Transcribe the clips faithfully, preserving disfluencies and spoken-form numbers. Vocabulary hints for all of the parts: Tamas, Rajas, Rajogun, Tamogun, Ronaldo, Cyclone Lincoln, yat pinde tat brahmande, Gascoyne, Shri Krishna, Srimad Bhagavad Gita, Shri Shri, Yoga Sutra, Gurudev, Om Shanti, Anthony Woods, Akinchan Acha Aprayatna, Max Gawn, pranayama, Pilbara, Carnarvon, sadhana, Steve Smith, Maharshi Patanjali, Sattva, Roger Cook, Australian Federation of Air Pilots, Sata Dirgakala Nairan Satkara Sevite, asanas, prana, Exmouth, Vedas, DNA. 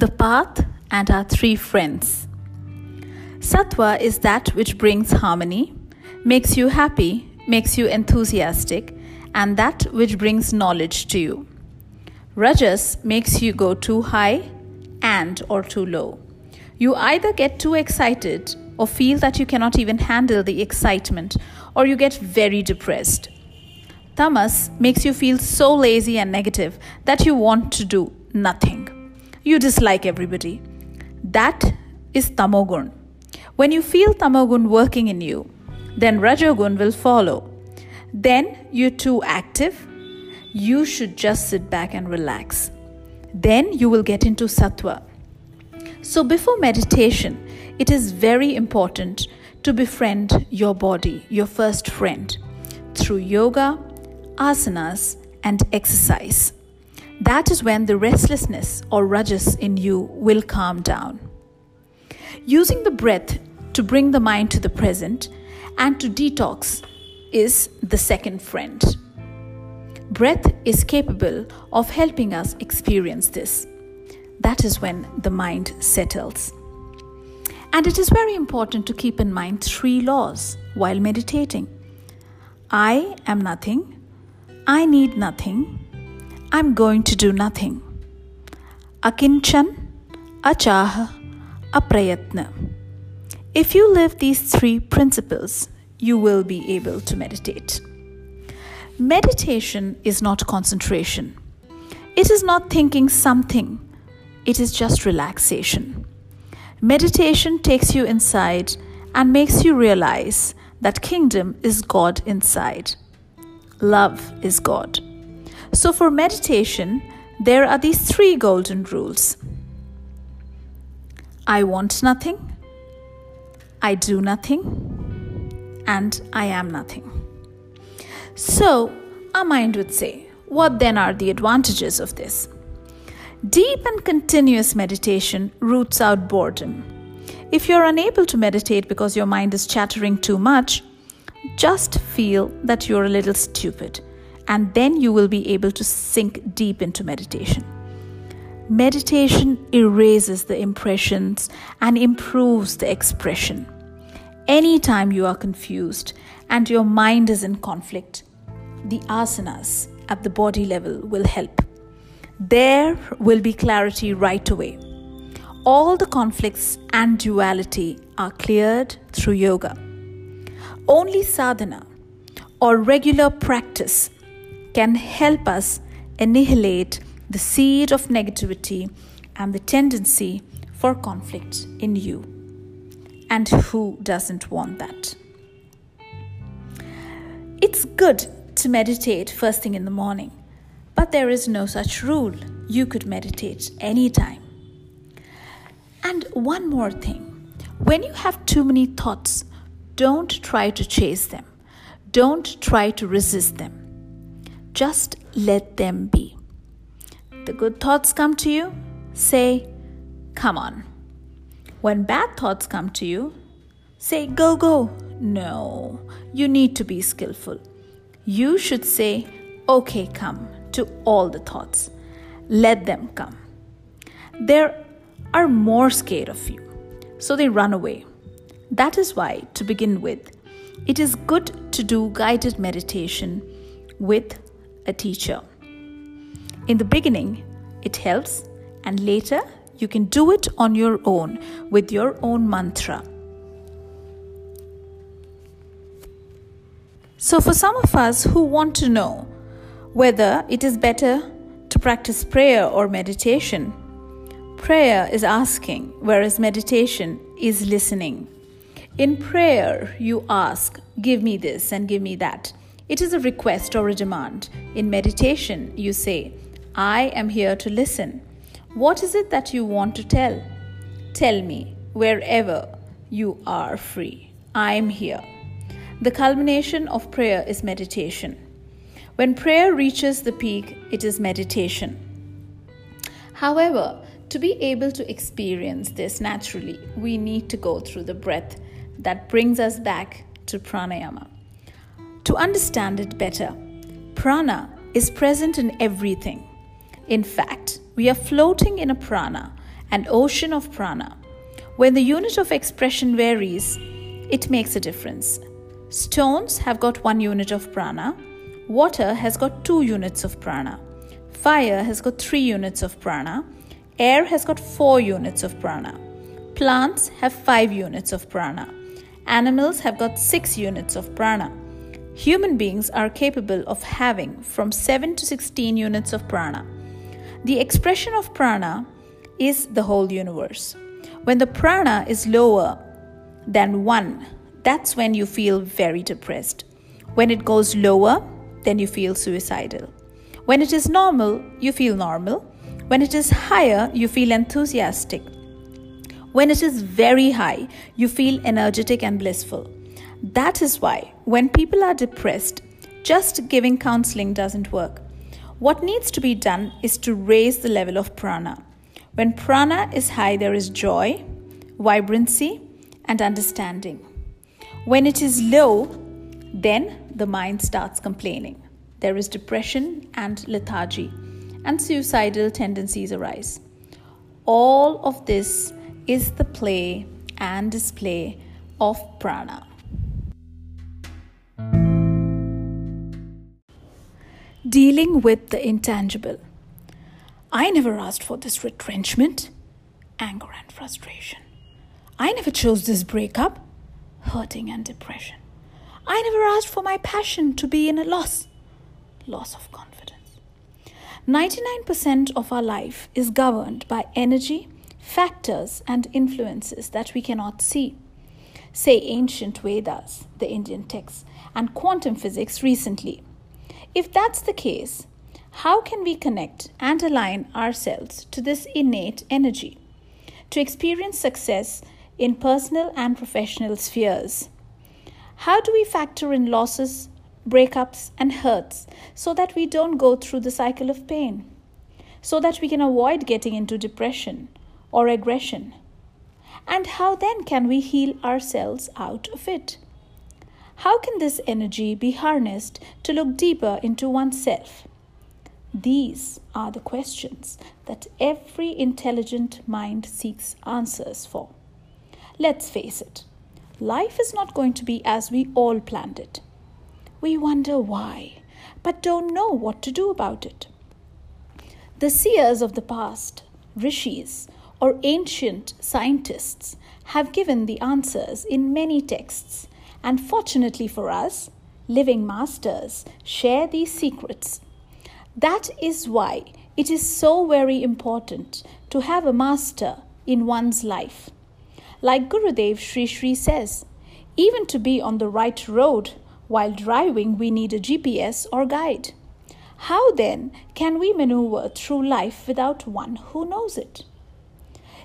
the path, and our three friends. Sattva is that which brings harmony, makes you happy, makes you enthusiastic, and that which brings knowledge to you. Rajas makes you go too high and or too low. You either get too excited or feel that you cannot even handle the excitement, or you get very depressed. Tamas makes you feel so lazy and negative that you want to do nothing. You dislike everybody. That is Tamogun. When you feel Tamogun working in you, then Rajogun will follow. Then you're too active. You should just sit back and relax. Then you will get into Sattva. So before meditation, it is very important to befriend your body, your first friend, through yoga, asanas, and exercise. That is when the restlessness or rajas in you will calm down. Using the breath to bring the mind to the present and to detox is the second friend. Breath is capable of helping us experience this. That is when the mind settles. And it is very important to keep in mind three laws while meditating. I am nothing. I need nothing. I'm going to do nothing. Akinchan Acha Aprayatna. If you live these three principles, you will be able to meditate. Meditation is not concentration. It is not thinking something. It is just relaxation. Meditation takes you inside and makes you realize that kingdom is God inside. Love is God. So for meditation, there are these three golden rules. I want nothing, I do nothing, and I am nothing. So our mind would say, what then are the advantages of this? Deep and continuous meditation roots out boredom. If you're unable to meditate because your mind is chattering too much, just feel that you're a little stupid. And then you will be able to sink deep into meditation. Meditation erases the impressions and improves the expression. Anytime you are confused and your mind is in conflict, the asanas at the body level will help. There will be clarity right away. All the conflicts and duality are cleared through yoga. Only sadhana or regular practice can help us annihilate the seed of negativity and the tendency for conflict in you. And who doesn't want that? It's good to meditate first thing in the morning, but there is no such rule. You could meditate anytime. And one more thing. When you have too many thoughts, don't try to chase them. Don't try to resist them. Just let them be. The good thoughts come to you, say, come on. When bad thoughts come to you, say, go, go. No, you need to be skillful. You should say, okay, come to all the thoughts. Let them come. They are more scared of you, so they run away. That is why, to begin with, it is good to do guided meditation with a teacher. In the beginning, it helps, and later you can do it on your own with your own mantra. So for some of us who want to know whether it is better to practice prayer or meditation, prayer is asking, whereas meditation is listening. In prayer, you ask, give me this and give me that. It is a request or a demand. In meditation, you say, I am here to listen. What is it that you want to tell? Tell me, wherever you are free. I am here. The culmination of prayer is meditation. When prayer reaches the peak, it is meditation. However, to be able to experience this naturally, we need to go through the breath that brings us back to pranayama. To understand it better, prana is present in everything. In fact, we are floating in a prana an ocean of prana. When the unit of expression varies, it makes a difference. Stones have got one unit of prana. Water has got two units of prana. Fire has got three units of prana. Air has got four units of prana. Plants have five units of prana. Animals have got six units of prana. Human beings are capable of having from seven to sixteen units of prana. The expression of prana is the whole universe. When the prana is lower than one, that's when you feel very depressed. When it goes lower, then you feel suicidal. When it is normal, you feel normal. When it is higher, you feel enthusiastic. When it is very high, you feel energetic and blissful. That is why when people are depressed, just giving counseling doesn't work. What needs to be done is to raise the level of prana. When prana is high, there is joy, vibrancy, and understanding. When it is low, then the mind starts complaining. There is depression and lethargy, and suicidal tendencies arise. All of this is the play and display of prana. Dealing with the intangible. I never asked for this retrenchment, anger and frustration. I never chose this breakup, hurting and depression. I never asked for my passion to be in a loss, loss of confidence. ninety-nine percent of our life is governed by energy, factors and influences that we cannot see. Say ancient Vedas, the Indian texts, and quantum physics recently. If that's the case, how can we connect and align ourselves to this innate energy? To experience success in personal and professional spheres, how do we factor in losses, breakups, and hurts so that we don't go through the cycle of pain? So that we can avoid getting into depression or aggression? And how then can we heal ourselves out of it? How can this energy be harnessed to look deeper into oneself? These are the questions that every intelligent mind seeks answers for. Let's face it, life is not going to be as we all planned it. We wonder why, but don't know what to do about it. The seers of the past, rishis, or ancient scientists have given the answers in many texts. And fortunately for us, living masters share these secrets. That is why it is so very important to have a master in one's life. Like Gurudev Shri Shri says, even to be on the right road while driving, we need a G P S or guide. How then can we maneuver through life without one who knows it?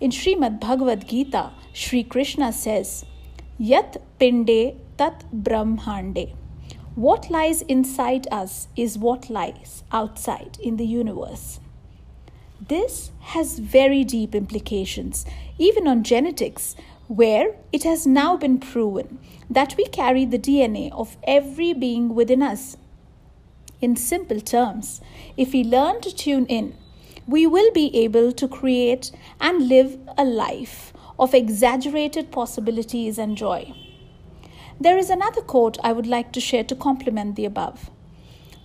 In Srimad Bhagavad Gita, Shri Krishna says, "Yat pinde tat brahmande." What lies inside us is what lies outside in the universe. This has very deep implications, even on genetics, where it has now been proven that we carry the D N A of every being within us. In simple terms, if we learn to tune in, we will be able to create and live a life of exaggerated possibilities and joy. There is another quote I would like to share to complement the above.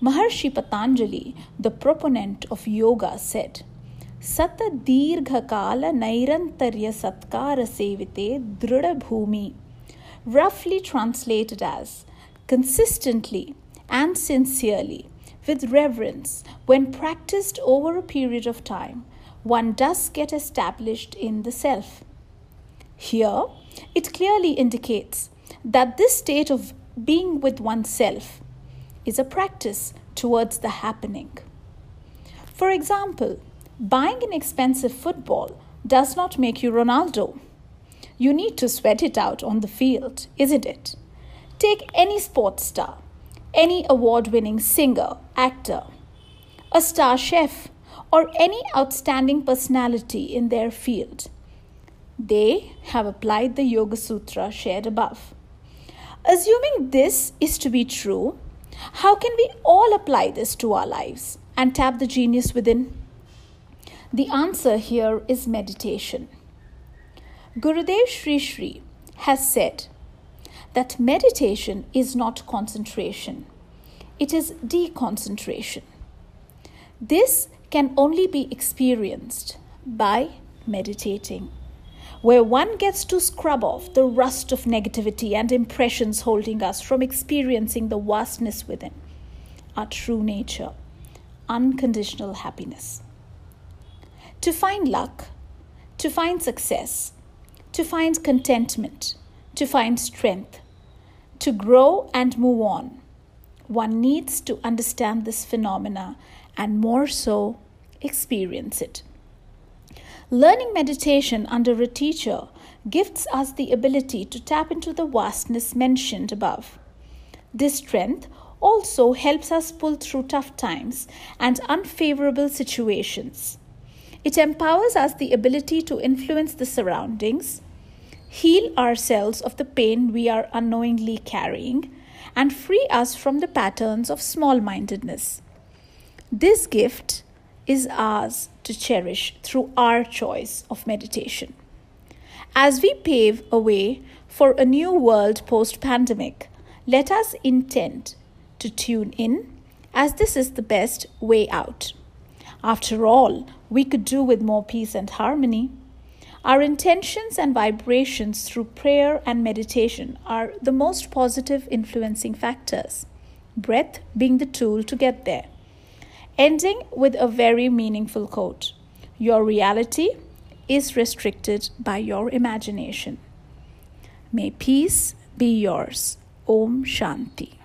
Maharshi Patanjali, the proponent of yoga, said, "Sata Dirgakala Nairan Satkara Sevite Drudabhumi," roughly translated as consistently and sincerely, with reverence, when practiced over a period of time, one does get established in the self. Here, it clearly indicates that this state of being with oneself is a practice towards the happening. For example, buying an expensive football does not make you Ronaldo. You need to sweat it out on the field, isn't it? Take any sports star, any award-winning singer, actor, a star chef, or any outstanding personality in their field. They have applied the Yoga Sutra shared above. Assuming this is to be true, how can we all apply this to our lives and tap the genius within? The answer here is meditation. Gurudev Shri Shri has said that meditation is not concentration. It is deconcentration. This can only be experienced by meditating, where one gets to scrub off the rust of negativity and impressions holding us from experiencing the vastness within, our true nature, unconditional happiness. To find luck, to find success, to find contentment, to find strength, to grow and move on, one needs to understand this phenomena and more so experience it. Learning meditation under a teacher gifts us the ability to tap into the vastness mentioned above. This strength also helps us pull through tough times and unfavorable situations. It empowers us the ability to influence the surroundings, heal ourselves of the pain we are unknowingly carrying, and free us from the patterns of small-mindedness. This gift is ours to cherish through our choice of meditation. As we pave a way for a new world post-pandemic, let us intend to tune in, as this is the best way out. After all, we could do with more peace and harmony. Our intentions and vibrations through prayer and meditation are the most positive influencing factors, breath being the tool to get there. Ending with a very meaningful quote, "Your reality is restricted by your imagination." May peace be yours. Om Shanti.